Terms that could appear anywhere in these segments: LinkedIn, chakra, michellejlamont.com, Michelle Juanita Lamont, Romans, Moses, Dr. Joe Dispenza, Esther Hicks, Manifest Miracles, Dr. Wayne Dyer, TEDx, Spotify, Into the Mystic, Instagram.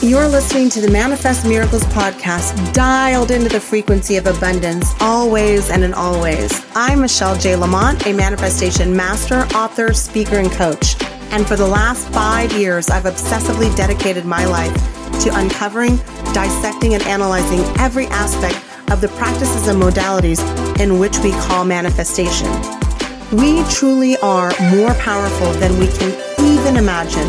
You're listening to the Manifest Miracles podcast, dialed into the frequency of abundance, always and in always. I'm Michelle J. Lamont, a manifestation master, author, speaker, and coach. And for the last 5 years, I've obsessively dedicated my life to uncovering, dissecting, and analyzing every aspect of the practices and modalities in which we call manifestation. We truly are more powerful than we can even imagine,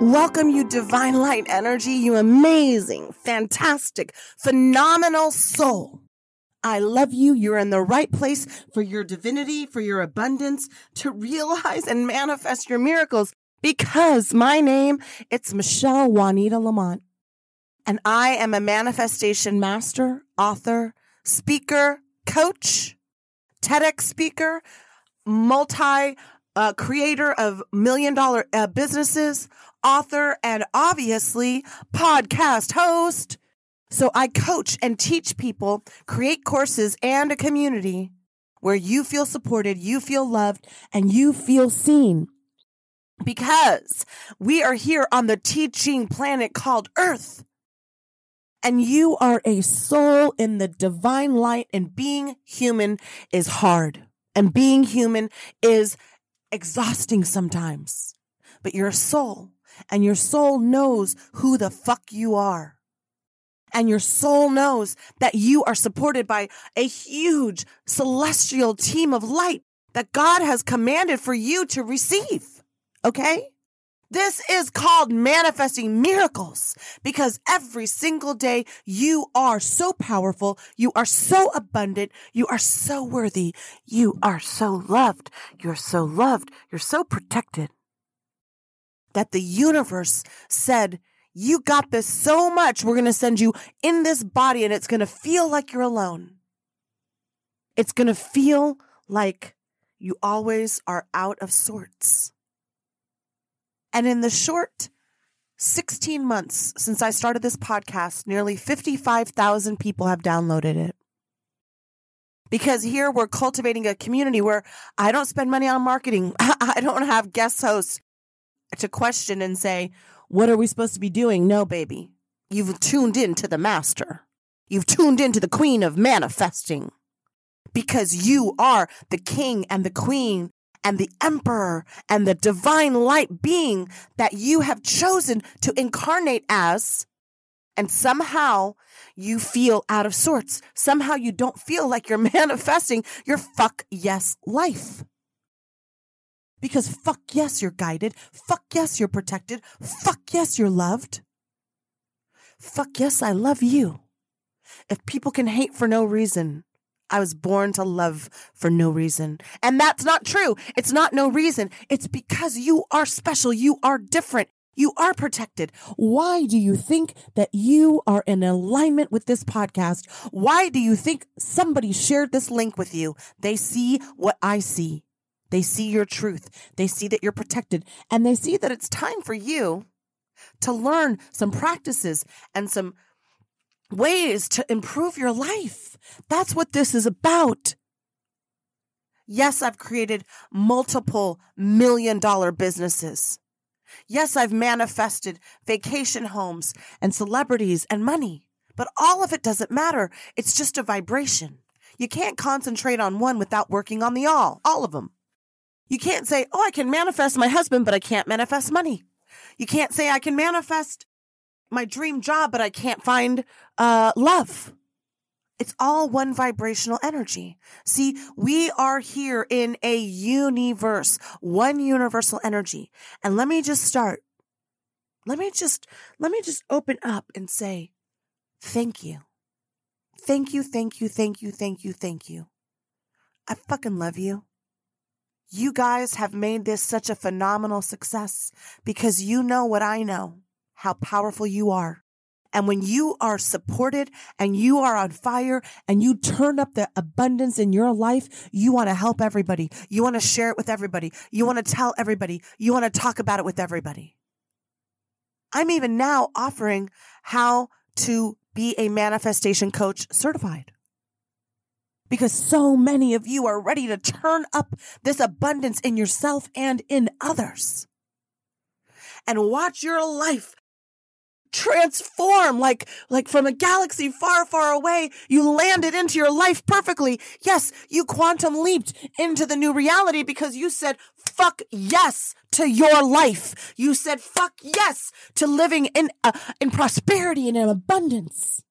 Welcome, you divine light energy, you amazing, fantastic, phenomenal soul. I love you. You're in the right place for your divinity, for your abundance, to realize and manifest your miracles, because my name, it's Michelle Juanita Lamont, and I am a manifestation master, author, speaker, coach, TEDx speaker, creator of million-dollar businesses, author, and obviously podcast host. So I coach and teach people, create courses and a community where you feel supported, you feel loved, and you feel seen, because we are here on the teaching planet called Earth, and you are a soul in the divine light, and being human is hard, and being human is exhausting sometimes, but you're a soul. And your soul knows who the fuck you are. And your soul knows that you are supported by a huge celestial team of light that God has commanded for you to receive. Okay? This is called manifesting miracles, because every single day you are so powerful, you are so abundant, you are so worthy, you are so loved, you're so loved, you're so protected, that the universe said, you got this so much, we're going to send you in this body, and it's going to feel like you're alone. It's going to feel like you always are out of sorts. And in the short 16 months since I started this podcast, nearly 55,000 people have downloaded it. Because here we're cultivating a community where I don't spend money on marketing. I don't have guest hosts to question and say, what are we supposed to be doing? No, baby. You've tuned in to the master. You've tuned into the queen of manifesting, because you are the king and the queen and the emperor and the divine light being that you have chosen to incarnate as. And somehow you feel out of sorts. Somehow you don't feel like you're manifesting your fuck yes life. Because fuck yes, you're guided. Fuck yes, you're protected. Fuck yes, you're loved. Fuck yes, I love you. If people can hate for no reason, I was born to love for no reason. And that's not true. It's not no reason. It's because you are special. You are different. You are protected. Why do you think that you are in alignment with this podcast? Why do you think somebody shared this link with you? They see what I see. They see your truth. They see that you're protected. And they see that it's time for you to learn some practices and some ways to improve your life. That's what this is about. Yes, I've created multiple $1 million businesses. Yes, I've manifested vacation homes and celebrities and money, but all of it doesn't matter. It's just a vibration. You can't concentrate on one without working on the all of them. You can't say, oh, I can manifest my husband, but I can't manifest money. You can't say I can manifest my dream job, but I can't find love. It's all one vibrational energy. See, we are here in a universe, one universal energy. And let me just start. Let me just open up and say, thank you. Thank you, thank you, thank you, thank you, thank you. I fucking love you. You guys have made this such a phenomenal success because you know what I know, how powerful you are. And when you are supported and you are on fire and you turn up the abundance in your life, you want to help everybody. You want to share it with everybody. You want to tell everybody. You want to talk about it with everybody. I'm even now offering how to be a manifestation coach certified, because so many of you are ready to turn up this abundance in yourself and in others and watch your life transform like from a galaxy far, far away. You landed into your life perfectly. Yes, you quantum leaped into the new reality because you said, fuck yes to your life. You said, fuck yes to living in prosperity and in abundance.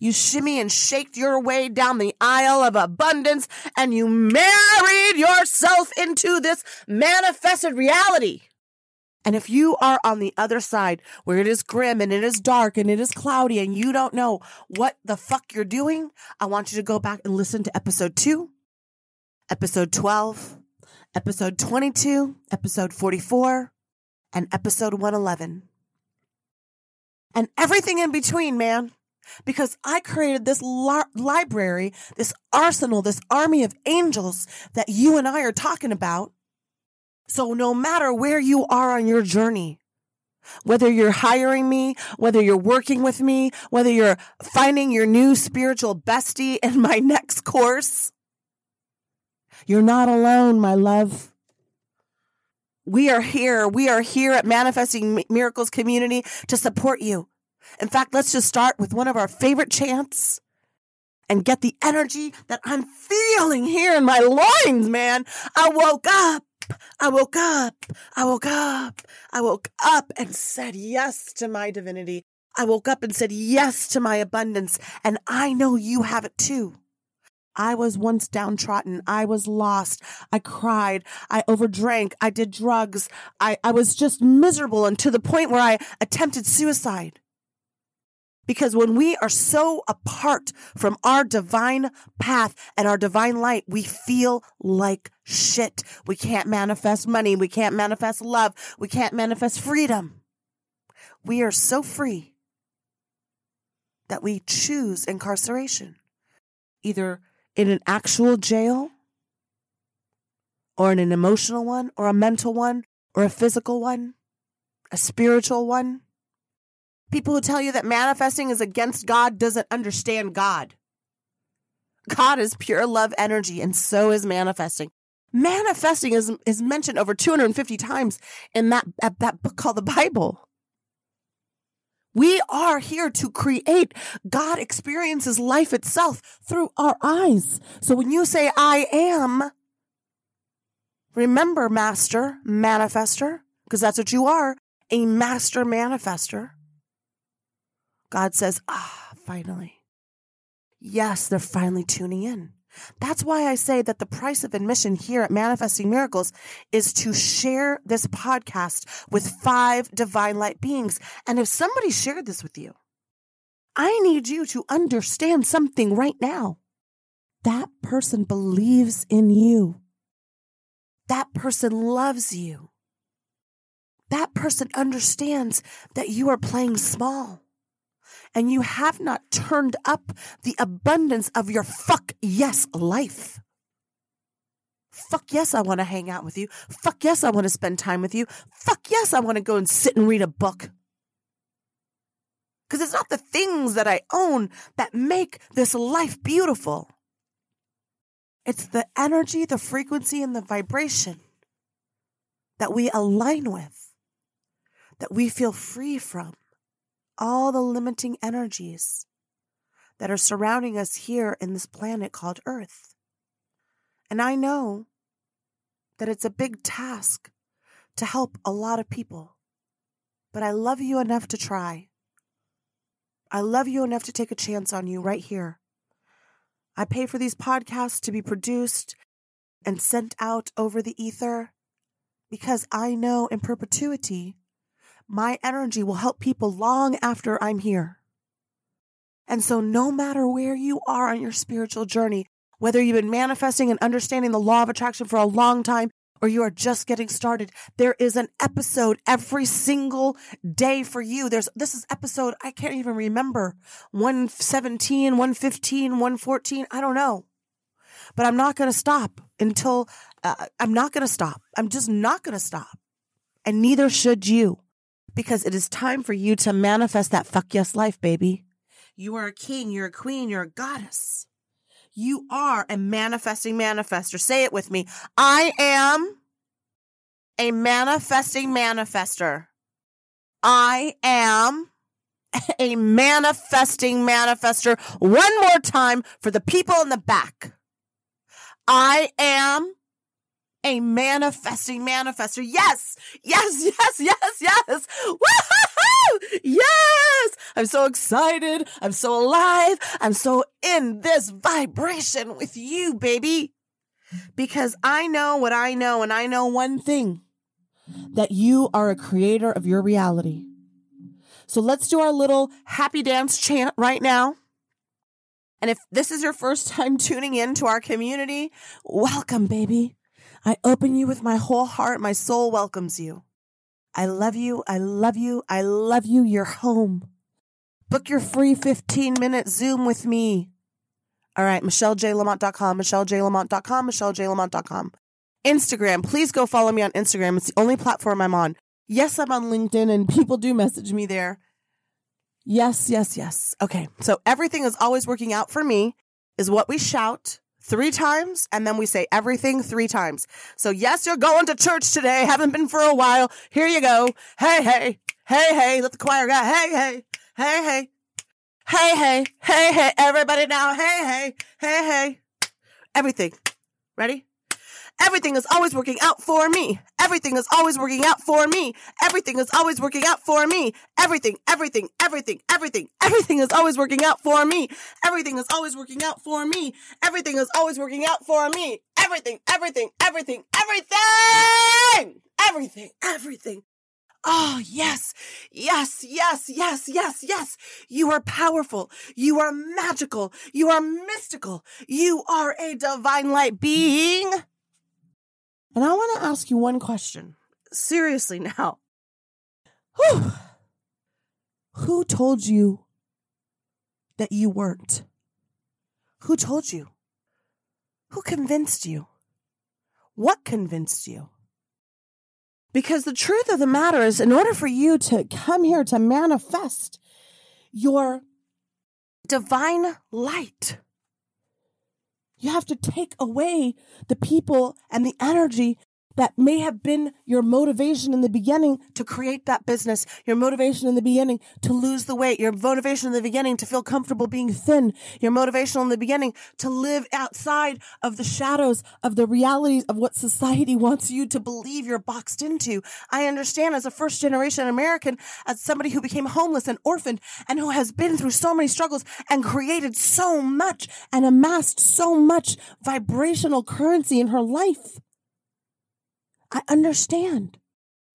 You shimmy and shaked your way down the aisle of abundance and you married yourself into this manifested reality. And if you are on the other side where it is grim and it is dark and it is cloudy and you don't know what the fuck you're doing, I want you to go back and listen to episode 2, episode 12, episode 22, episode 44, and episode 111. And everything in between, man, because I created this library, this arsenal, this army of angels that you and I are talking about. So no matter where you are on your journey, whether you're hiring me, whether you're working with me, whether you're finding your new spiritual bestie in my next course, you're not alone, my love. We are here. We are here at Manifesting Miracles Community to support you. In fact, let's just start with one of our favorite chants and get the energy that I'm feeling here in my loins, man. I woke up. I woke up, I woke up, I woke up and said yes to my divinity. I woke up and said yes to my abundance. And I know you have it too. I was once downtrodden. I was lost. I cried. I overdrank. I did drugs. I was just miserable, and to the point where I attempted suicide. Because when we are so apart from our divine path and our divine light, we feel like shit. We can't manifest money. We can't manifest love. We can't manifest freedom. We are so free that we choose incarceration, either in an actual jail or in an emotional one or a mental one or a physical one, a spiritual one. People who tell you that manifesting is against God doesn't understand God. God is pure love energy, and so is manifesting. Manifesting is mentioned over 250 times in that book called the Bible. We are here to create. God experiences life itself through our eyes. So when you say, I am, remember, master manifester, because that's what you are, a master manifester. God says, finally. Yes, they're finally tuning in. That's why I say that the price of admission here at Manifesting Miracles is to share this podcast with 5 divine light beings. And if somebody shared this with you, I need you to understand something right now. That person believes in you. That person loves you. That person understands that you are playing small. And you have not turned up the abundance of your fuck yes life. Fuck yes, I want to hang out with you. Fuck yes, I want to spend time with you. Fuck yes, I want to go and sit and read a book. Because it's not the things that I own that make this life beautiful. It's the energy, the frequency, and the vibration that we align with, that we feel free from. All the limiting energies that are surrounding us here in this planet called Earth. And I know that it's a big task to help a lot of people, but I love you enough to try. I love you enough to take a chance on you right here. I pay for these podcasts to be produced and sent out over the ether because I know in perpetuity my energy will help people long after I'm here. And so no matter where you are on your spiritual journey, whether you've been manifesting and understanding the law of attraction for a long time, or you are just getting started, there is an episode every single day for you. This is episode, I can't even remember, 117, 115, 114, I don't know. But I'm not going to stop until, I'm not going to stop. I'm just not going to stop. And neither should you. Because it is time for you to manifest that fuck yes life, baby. You are a king, you're a queen, you're a goddess. You are a manifesting manifester. Say it with me. I am a manifesting manifester. I am a manifesting manifester. One more time for the people in the back. I am a manifesting manifester. Yes, yes, yes, yes, yes. Woohoo! Yes! I'm so excited. I'm so alive. I'm so in this vibration with you, baby. Because I know what I know, and I know one thing, that you are a creator of your reality. So let's do our little happy dance chant right now. And if this is your first time tuning in to our community, welcome, baby. I open you with my whole heart. My soul welcomes you. I love you. I love you. I love you. You're home. Book your free 15-minute Zoom with me. All right, michellejlamont.com, michellejlamont.com, michellejlamont.com. Instagram, please go follow me on Instagram. It's the only platform I'm on. Yes, I'm on LinkedIn, and people do message me there. Yes, yes, yes. Okay, so everything is always working out for me is what we shout 3 times, and then we say everything 3 times. So yes, you're going to church today. Haven't been for a while. Here you go. Hey, hey, hey, hey. Let the choir go. Hey, hey, hey, hey, hey, hey, hey, hey. Everybody now. Hey, hey, hey, hey. Everything. Ready? Everything is always working out for me. Everything is always working out for me. Everything is always working out for me. Everything, everything, everything, everything, everything is always working out for me. Everything is always working out for me. Everything is always working out for me. Everything, everything, everything, everything, everything, everything. Oh, yes, yes, yes, yes, yes, yes. You are powerful. You are magical. You are mystical. You are a divine light being. And I want to ask you one question. Seriously now. Whew. Who told you that you weren't? Who told you? Who convinced you? What convinced you? Because the truth of the matter is, in order for you to come here to manifest your divine light, you have to take away the people and the energy that may have been your motivation in the beginning to create that business, your motivation in the beginning to lose the weight, your motivation in the beginning to feel comfortable being thin, your motivation in the beginning to live outside of the shadows of the realities of what society wants you to believe you're boxed into. I understand as a first generation American, as somebody who became homeless and orphaned and who has been through so many struggles and created so much and amassed so much vibrational currency in her life. I understand.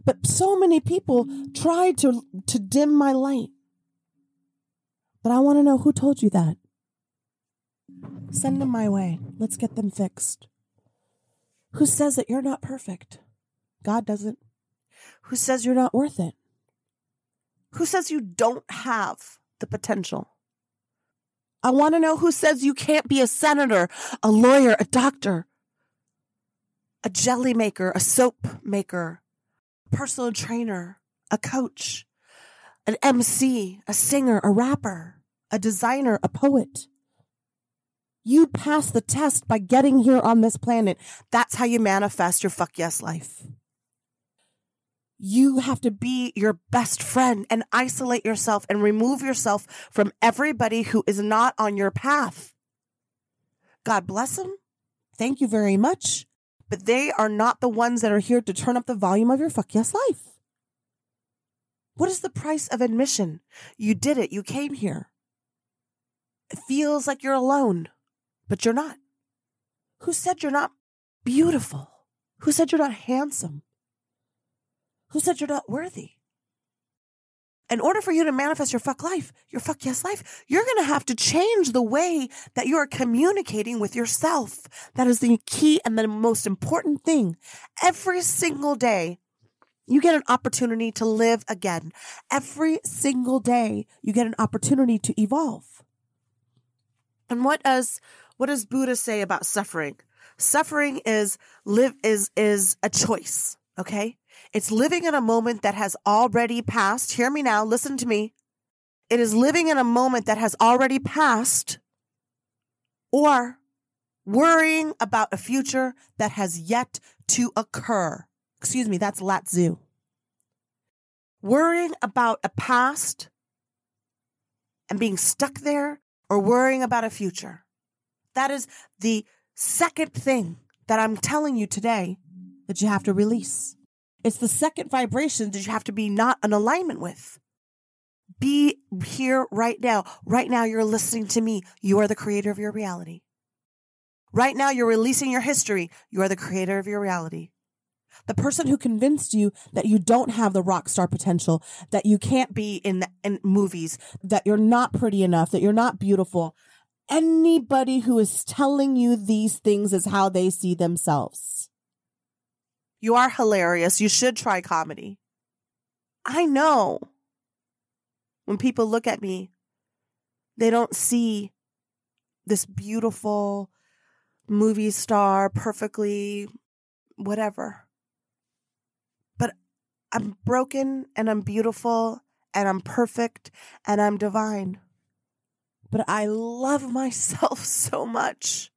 But so many people try to dim my light. But I want to know who told you that. Send them my way. Let's get them fixed. Who says that you're not perfect? God doesn't. Who says you're not worth it? Who says you don't have the potential? I want to know who says you can't be a senator, a lawyer, a doctor, a jelly maker, a soap maker, a personal trainer, a coach, an MC, a singer, a rapper, a designer, a poet. You pass the test by getting here on this planet. That's how you manifest your fuck yes life. You have to be your best friend and isolate yourself and remove yourself from everybody who is not on your path. God bless them. Thank you very much. But they are not the ones that are here to turn up the volume of your fuck yes life. What is the price of admission? You did it. You came here. It feels like you're alone, but you're not. Who said you're not beautiful? Who said you're not handsome? Who said you're not worthy? In order for you to manifest your fuck life, your fuck yes life, you're going to have to change the way that you are communicating with yourself. That is the key and the most important thing. Every single day, you get an opportunity to live again. Every single day, you get an opportunity to evolve. And what does Buddha say about suffering? Suffering is a choice, okay? It's living in a moment that has already passed. Hear me now. Listen to me. It is living in a moment that has already passed or worrying about a future that has yet to occur. Excuse me. That's Latzu. Worrying about a past and being stuck there or worrying about a future. That is the second thing that I'm telling you today that you have to release. It's the second vibration that you have to be not in alignment with. Be here right now. Right now, you're listening to me. You are the creator of your reality. Right now, you're releasing your history. You are the creator of your reality. The person who convinced you that you don't have the rock star potential, that you can't be in movies, that you're not pretty enough, that you're not beautiful. Anybody who is telling you these things is how they see themselves. You are hilarious. You should try comedy. I know when people look at me, they don't see this beautiful movie star, perfectly, whatever. But I'm broken and I'm beautiful and I'm perfect and I'm divine. But I love myself so much.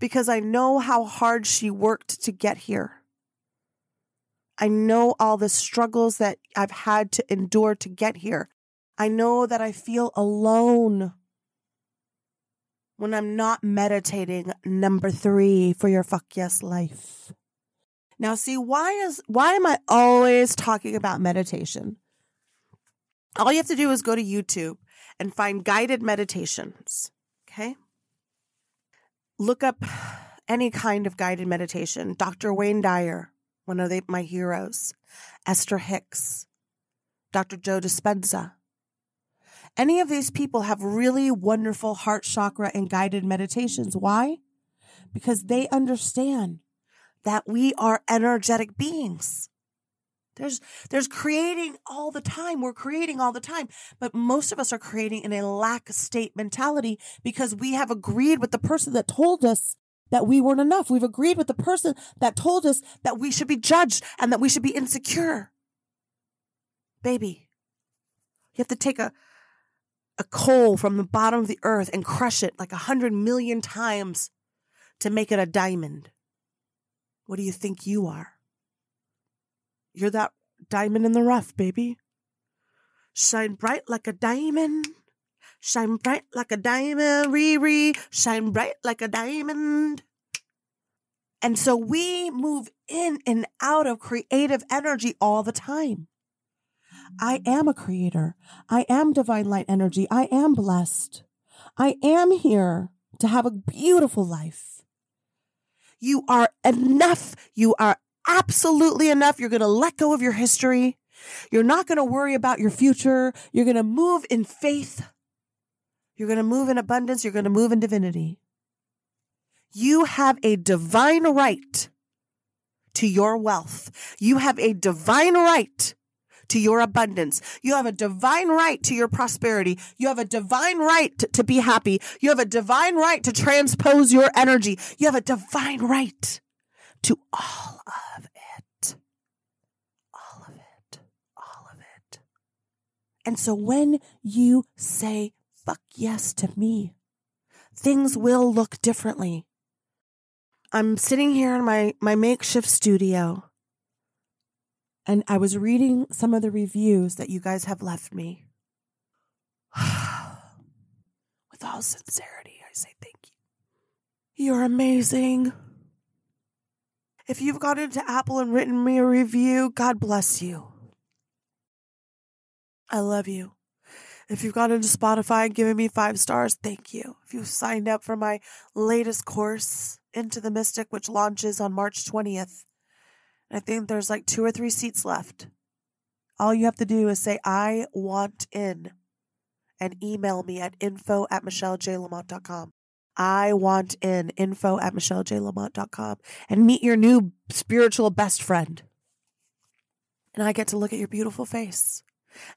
Because I know how hard she worked to get here. I know all the struggles that I've had to endure to get here. I know that I feel alone when I'm not meditating 3 for your fuck yes life. Now, see, why am I always talking about meditation? All you have to do is go to YouTube and find guided meditations, okay? Look up any kind of guided meditation. Dr. Wayne Dyer, one of my heroes. Esther Hicks. Dr. Joe Dispenza. Any of these people have really wonderful heart chakra and guided meditations. Why? Because they understand that we are energetic beings. There's creating all the time. We're creating all the time. But most of us are creating in a lack state mentality because we have agreed with the person that told us that we weren't enough. We've agreed with the person that told us that we should be judged and that we should be insecure. Baby, you have to take a coal from the bottom of the earth and crush it like 100 million times to make it a diamond. What do you think you are? You're that diamond in the rough, baby. Shine bright like a diamond. Shine bright like a diamond, Riri. Shine bright like a diamond. And so we move in and out of creative energy all the time. I am a creator. I am divine light energy. I am blessed. I am here to have a beautiful life. You are enough. You are absolutely enough. You're going to let go of your history. You're not going to worry about your future. You're going to move in faith. You're going to move in abundance. You're going to move in divinity. You have a divine right to your wealth. You have a divine right to your abundance. You have a divine right to your prosperity. You have a divine right to be happy. You have a divine right to transpose your energy. You have a divine right to all of it. All of it. All of it. And so when you say, fuck yes to me, things will look differently. I'm sitting here in my makeshift studio, and I was reading some of the reviews that you guys have left me. With all sincerity, I say thank you. You're amazing. If you've gone into Apple and written me a review, God bless you. I love you. If you've gone into Spotify and given me 5 stars, thank you. If you've signed up for my latest course, Into the Mystic, which launches on March 20th, I think there's like 2 or 3 seats left. All you have to do is say, I want in, and email me at info@michellejlamont.com. I want in, info@michellejlamont.com, and meet your new spiritual best friend. And I get to look at your beautiful face.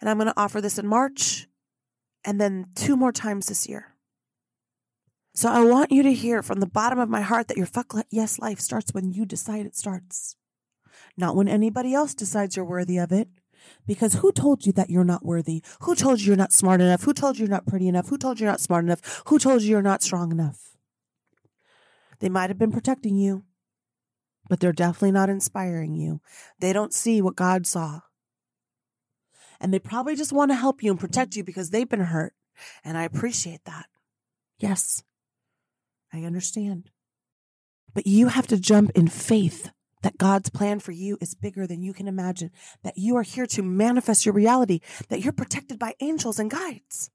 And I'm going to offer this in March and then 2 more times this year. So I want you to hear from the bottom of my heart that your fuck yes life starts when you decide it starts. Not when anybody else decides you're worthy of it. Because who told you that you're not worthy? Who told you you're not smart enough? Who told you you're not pretty enough? Who told you you're not smart enough? Who told you you're not strong enough? They might have been protecting you, but they're definitely not inspiring you. They don't see what God saw. And they probably just want to help you and protect you because they've been hurt. And I appreciate that. Yes, I understand. But you have to jump in faith that God's plan for you is bigger than you can imagine, that you are here to manifest your reality, that you're protected by angels and guides.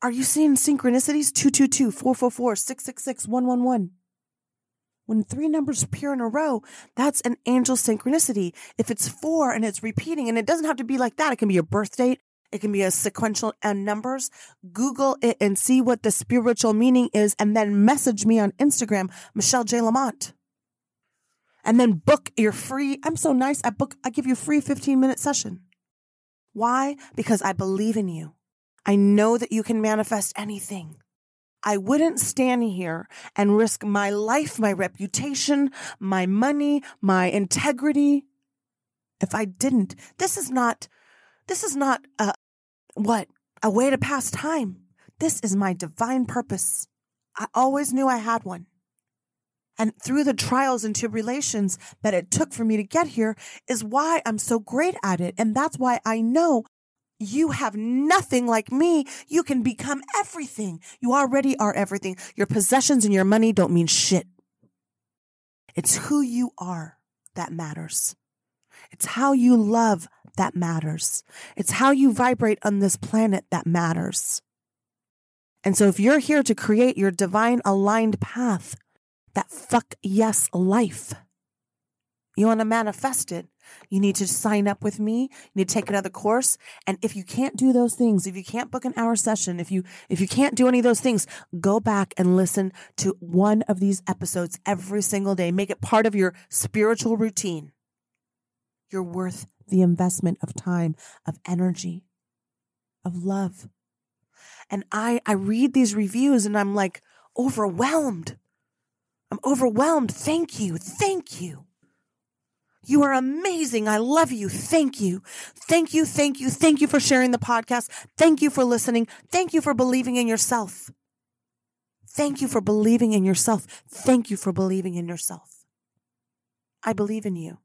Are you seeing synchronicities? 222, 444, 666, 111. When 3 numbers appear in a row, that's an angel synchronicity. If it's 4 and it's repeating, and it doesn't have to be like that. It can be a birth date. It can be a sequential and numbers. Google it and see what the spiritual meaning is, and then message me on Instagram, Michelle J. Lamont. And then book your free. I'm so nice. I give you a free 15-minute session. Why? Because I believe in you. I know that you can manifest anything. I wouldn't stand here and risk my life, my reputation, my money, my integrity if I didn't. This is not a way to pass time. This is my divine purpose. I always knew I had one. And through the trials and tribulations that it took for me to get here is why I'm so great at it. And that's why I know you have nothing like me. You can become everything. You already are everything. Your possessions and your money don't mean shit. It's who you are that matters. It's how you love that matters. It's how you vibrate on this planet that matters. And so if you're here to create your divine aligned path, that fuck yes life, you want to manifest it, you need to sign up with me. You need to take another course. And if you can't do those things, if you can't book an hour session, if you can't do any of those things, go back and listen to one of these episodes every single day. Make it part of your spiritual routine. You're worth the investment of time, of energy, of love. And I read these reviews and I'm like overwhelmed. I'm overwhelmed. Thank you. Thank you. You are amazing. I love you. Thank you. Thank you. Thank you. Thank you for sharing the podcast. Thank you for listening. Thank you for believing in yourself. Thank you for believing in yourself. Thank you for believing in yourself. I believe in you.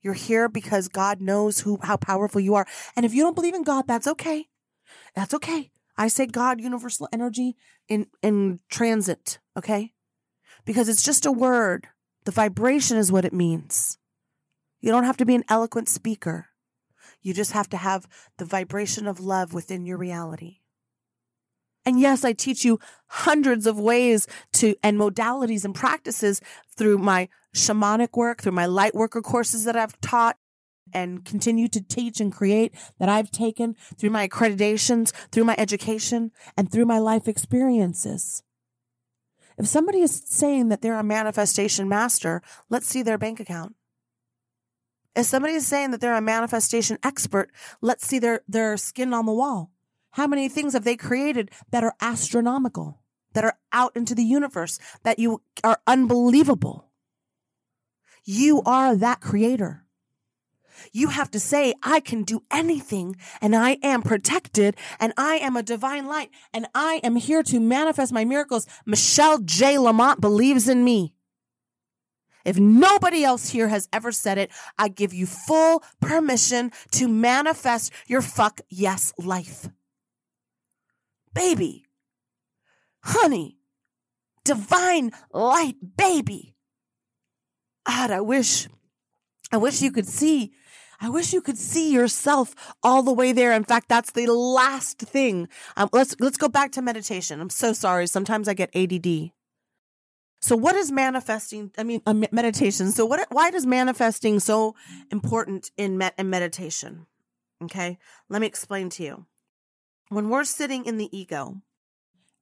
You're here because God knows how powerful you are. And if you don't believe in God, that's okay. That's okay. I say God, universal energy in transit, okay? Because it's just a word. The vibration is what it means. You don't have to be an eloquent speaker. You just have to have the vibration of love within your reality. And yes, I teach you hundreds of ways to and modalities and practices through my shamanic work, through my light worker courses that I've taught and continue to teach and create that I've taken, through my accreditations, through my education, and through my life experiences. If somebody is saying that they're a manifestation master, let's see their bank account. If somebody is saying that they're a manifestation expert, let's see their skin on the wall. How many things have they created that are astronomical, that are out into the universe, that you are unbelievable? You are that creator. You have to say, I can do anything, and I am protected, and I am a divine light, and I am here to manifest my miracles. Michelle J. Lamont believes in me. If nobody else here has ever said it, I give you full permission to manifest your fuck yes life. Baby, honey, divine light, baby. God, I wish you could see. I wish you could see yourself all the way there. In fact, that's the last thing. Let's go back to meditation. I'm so sorry. Sometimes I get ADD. So what is manifesting? Meditation. So why is manifesting so important in meditation? Okay, let me explain to you. When we're sitting in the ego,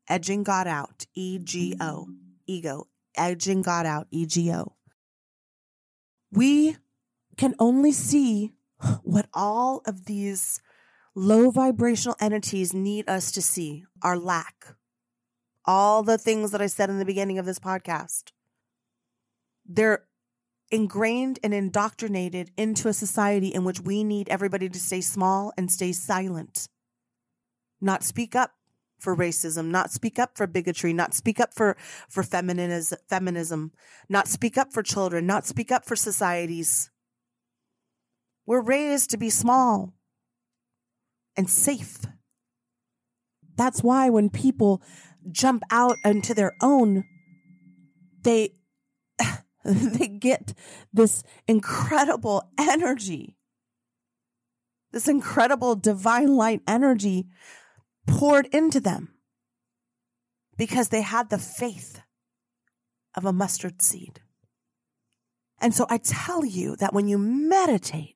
edging God out, E-G-O, ego, edging God out, E-G-O, we can only see what all of these low vibrational entities need us to see, our lack, all the things that I said in the beginning of this podcast. They're ingrained and indoctrinated into a society in which we need everybody to stay small and stay silent. Not speak up for racism, not speak up for bigotry, not speak up for feminism, not speak up for children, not speak up for societies. We're raised to be small and safe. That's why when people jump out into their own, they get this incredible energy, this incredible divine light energy poured into them because they had the faith of a mustard seed. And so I tell you that when you meditate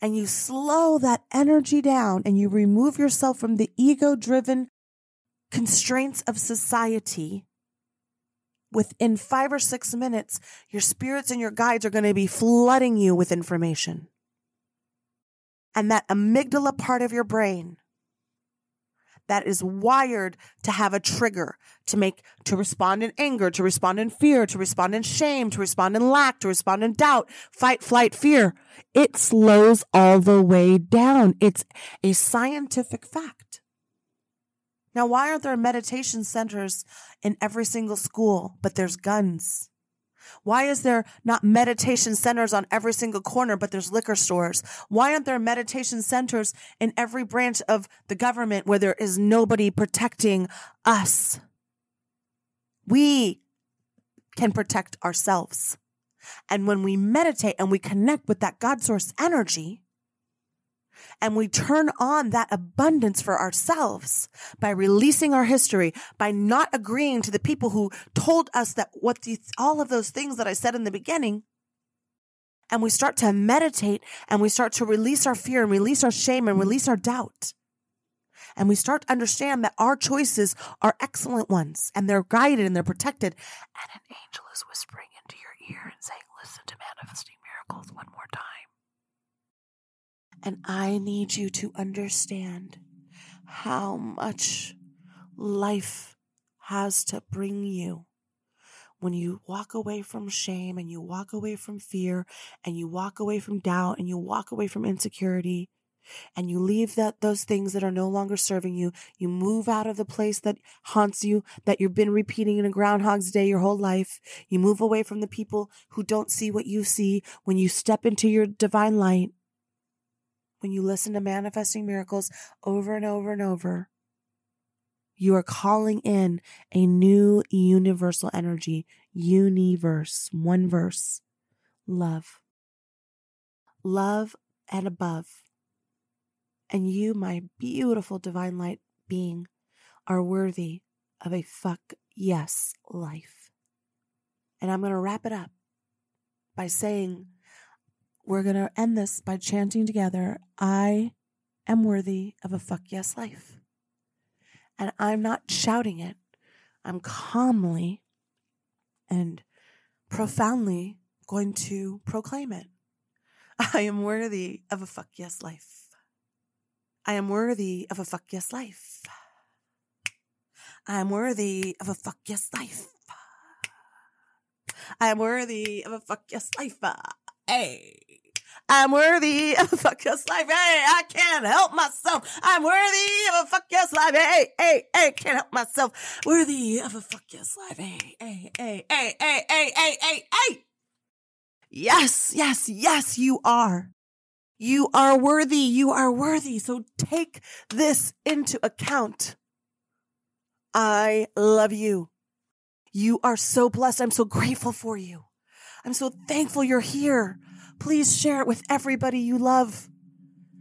and you slow that energy down and you remove yourself from the ego-driven constraints of society, within 5 or 6 minutes, your spirits and your guides are going to be flooding you with information. And that amygdala part of your brain that is wired to have a trigger, to respond in anger, to respond in fear, to respond in shame, to respond in lack, to respond in doubt, fight, flight, fear. It slows all the way down. It's a scientific fact. Now, why aren't there meditation centers in every single school, but there's guns? Why is there not meditation centers on every single corner, but there's liquor stores? Why aren't there meditation centers in every branch of the government where there is nobody protecting us? We can protect ourselves. And when we meditate and we connect with that God source energy, and we turn on that abundance for ourselves by releasing our history, by not agreeing to the people who told us that all of those things that I said in the beginning. And we start to meditate and we start to release our fear and release our shame and release our doubt. And we start to understand that our choices are excellent ones and they're guided and they're protected. And an angel is whispering into your ear and saying, listen to Manifesting Miracles one more time. And I need you to understand how much life has to bring you when you walk away from shame and you walk away from fear and you walk away from doubt and you walk away from insecurity and you leave those things that are no longer serving you. You move out of the place that haunts you, that you've been repeating in a Groundhog's Day your whole life. You move away from the people who don't see what you see. When you step into your divine light, when you listen to Manifesting Miracles over and over and over, you are calling in a new universal energy. Universe, one verse, love. Love and above. And you, my beautiful divine light being, are worthy of a fuck yes life. And I'm going to wrap it up by saying, we're going to end this by chanting together, I am worthy of a fuck yes life. And I'm not shouting it. I'm calmly and profoundly going to proclaim it. I am worthy of a fuck yes life. I am worthy of a fuck yes life. I am worthy of a fuck yes life. I am worthy of a fuck yes life. Hey. I'm worthy of a fuck yes life. Hey, I can't help myself. I'm worthy of a fuck yes life. Hey, hey, hey, can't help myself. Worthy of a fuck yes life. Hey, hey, hey, hey, hey, hey, hey, hey, hey. Yes, yes, yes, you are. You are worthy. You are worthy. So take this into account. I love you. You are so blessed. I'm so grateful for you. I'm so thankful you're here. Please share it with everybody you love.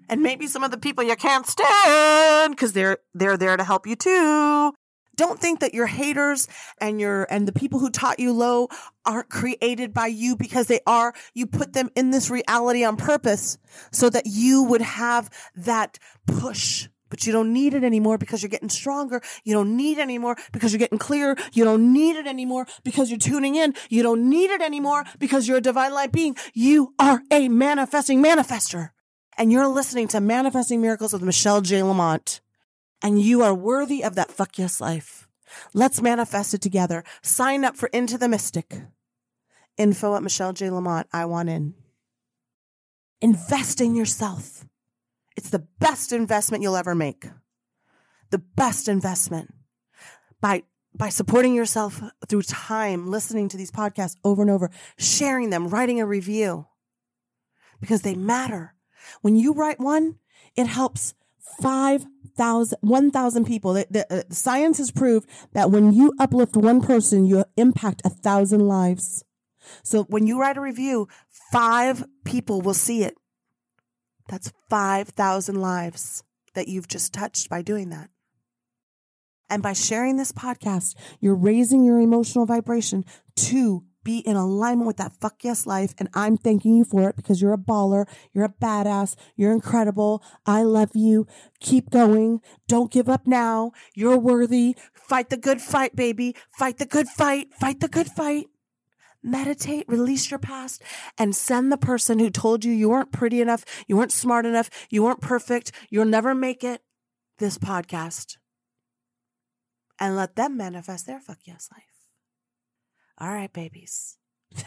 And maybe some of the people you can't stand, because they're there to help you too. Don't think that your haters and the people who taught you low aren't created by you, because they are. You put them in this reality on purpose so that you would have that push. But you don't need it anymore because you're getting stronger. You don't need it anymore because you're getting clearer. You don't need it anymore because you're tuning in. You don't need it anymore because you're a divine light being. You are a manifesting manifester. And you're listening to Manifesting Miracles with Michelle J. Lamont. And you are worthy of that fuck yes life. Let's manifest it together. Sign up for Into the Mystic. Info at Michelle J. Lamont. I want in. Invest in yourself. It's the best investment you'll ever make. The best investment. By supporting yourself through time, listening to these podcasts over and over, sharing them, writing a review. Because they matter. When you write one, it helps 1,000 people. The science has proved that when you uplift one person, you impact 1,000 lives. So when you write a review, 5 people will see it. That's 5,000 lives that you've just touched by doing that. And by sharing this podcast, you're raising your emotional vibration to be in alignment with that fuck yes life. And I'm thanking you for it, because you're a baller. You're a badass. You're incredible. I love you. Keep going. Don't give up now. You're worthy. Fight the good fight, baby. Fight the good fight. Fight the good fight. Meditate, release your past, and send the person who told you you weren't pretty enough, you weren't smart enough, you weren't perfect, you'll never make it, this podcast. And let them manifest their fuck yes life. All right, babies.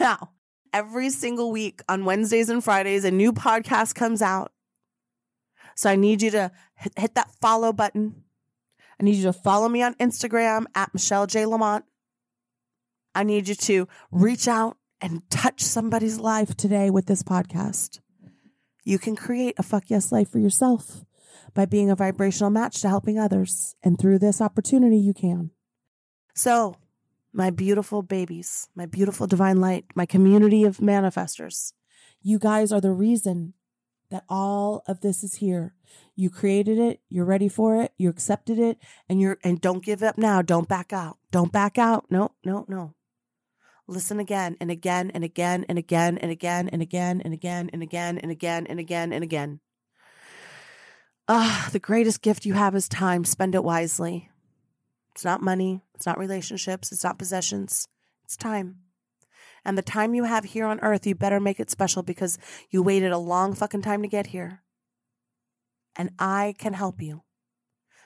Now, every single week on Wednesdays and Fridays, a new podcast comes out. So I need you to hit that follow button. I need you to follow me on Instagram at Michelle J. Lamont. I need you to reach out and touch somebody's life today with this podcast. You can create a fuck yes life for yourself by being a vibrational match to helping others. And through this opportunity, you can. So, my beautiful babies, my beautiful divine light, my community of manifestors, you guys are the reason that all of this is here. You created it. You're ready for it. You accepted it. And don't give up now. Don't back out. Don't back out. No, no, no. Listen again and again and again and again and again and again and again and again and again and again and again. Ah, the greatest gift you have is time. Spend it wisely. It's not money. It's not relationships. It's not possessions. It's time. And the time you have here on earth, you better make it special, because you waited a long fucking time to get here. And I can help you.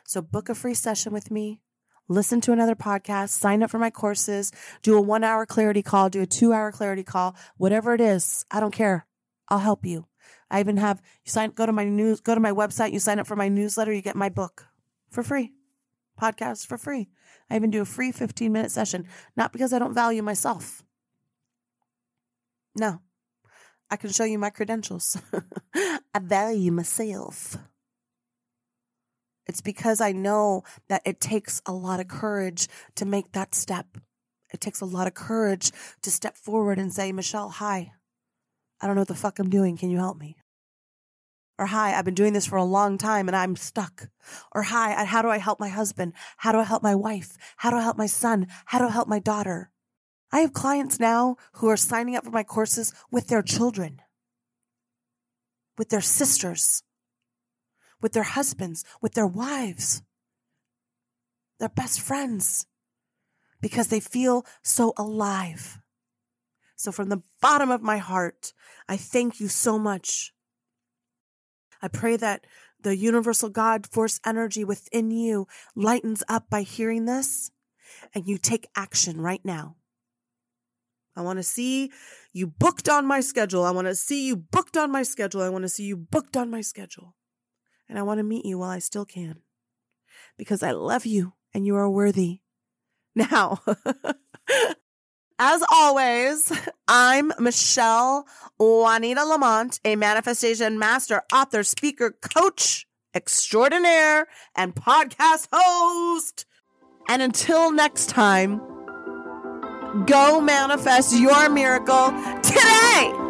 So book a free session with me. Listen to another podcast, sign up for my courses, do a 1-hour clarity call, do a 2-hour clarity call, whatever it is, I don't care. I'll help you. I even have you sign. Go to my website. You sign up for my newsletter. You get my book for free, podcasts for free. I even do a free 15-minute session. Not because I don't value myself. No, I can show you my credentials. I value myself. It's because I know that it takes a lot of courage to make that step. It takes a lot of courage to step forward and say, Michelle, hi, I don't know what the fuck I'm doing. Can you help me? Or hi, I've been doing this for a long time and I'm stuck. Or hi, how do I help my husband? How do I help my wife? How do I help my son? How do I help my daughter? I have clients now who are signing up for my courses with their children, with their sisters, with their husbands, with their wives, their best friends, because they feel so alive. So from the bottom of my heart, I thank you so much. I pray that the universal God force energy within you lightens up by hearing this and you take action right now. I want to see you booked on my schedule. I want to see you booked on my schedule. I want to see you booked on my schedule. And I want to meet you while I still can, because I love you and you are worthy. Now, as always, I'm Michelle Juanita Lamont, a manifestation master, author, speaker, coach, extraordinaire, and podcast host. And until next time, go manifest your miracle today.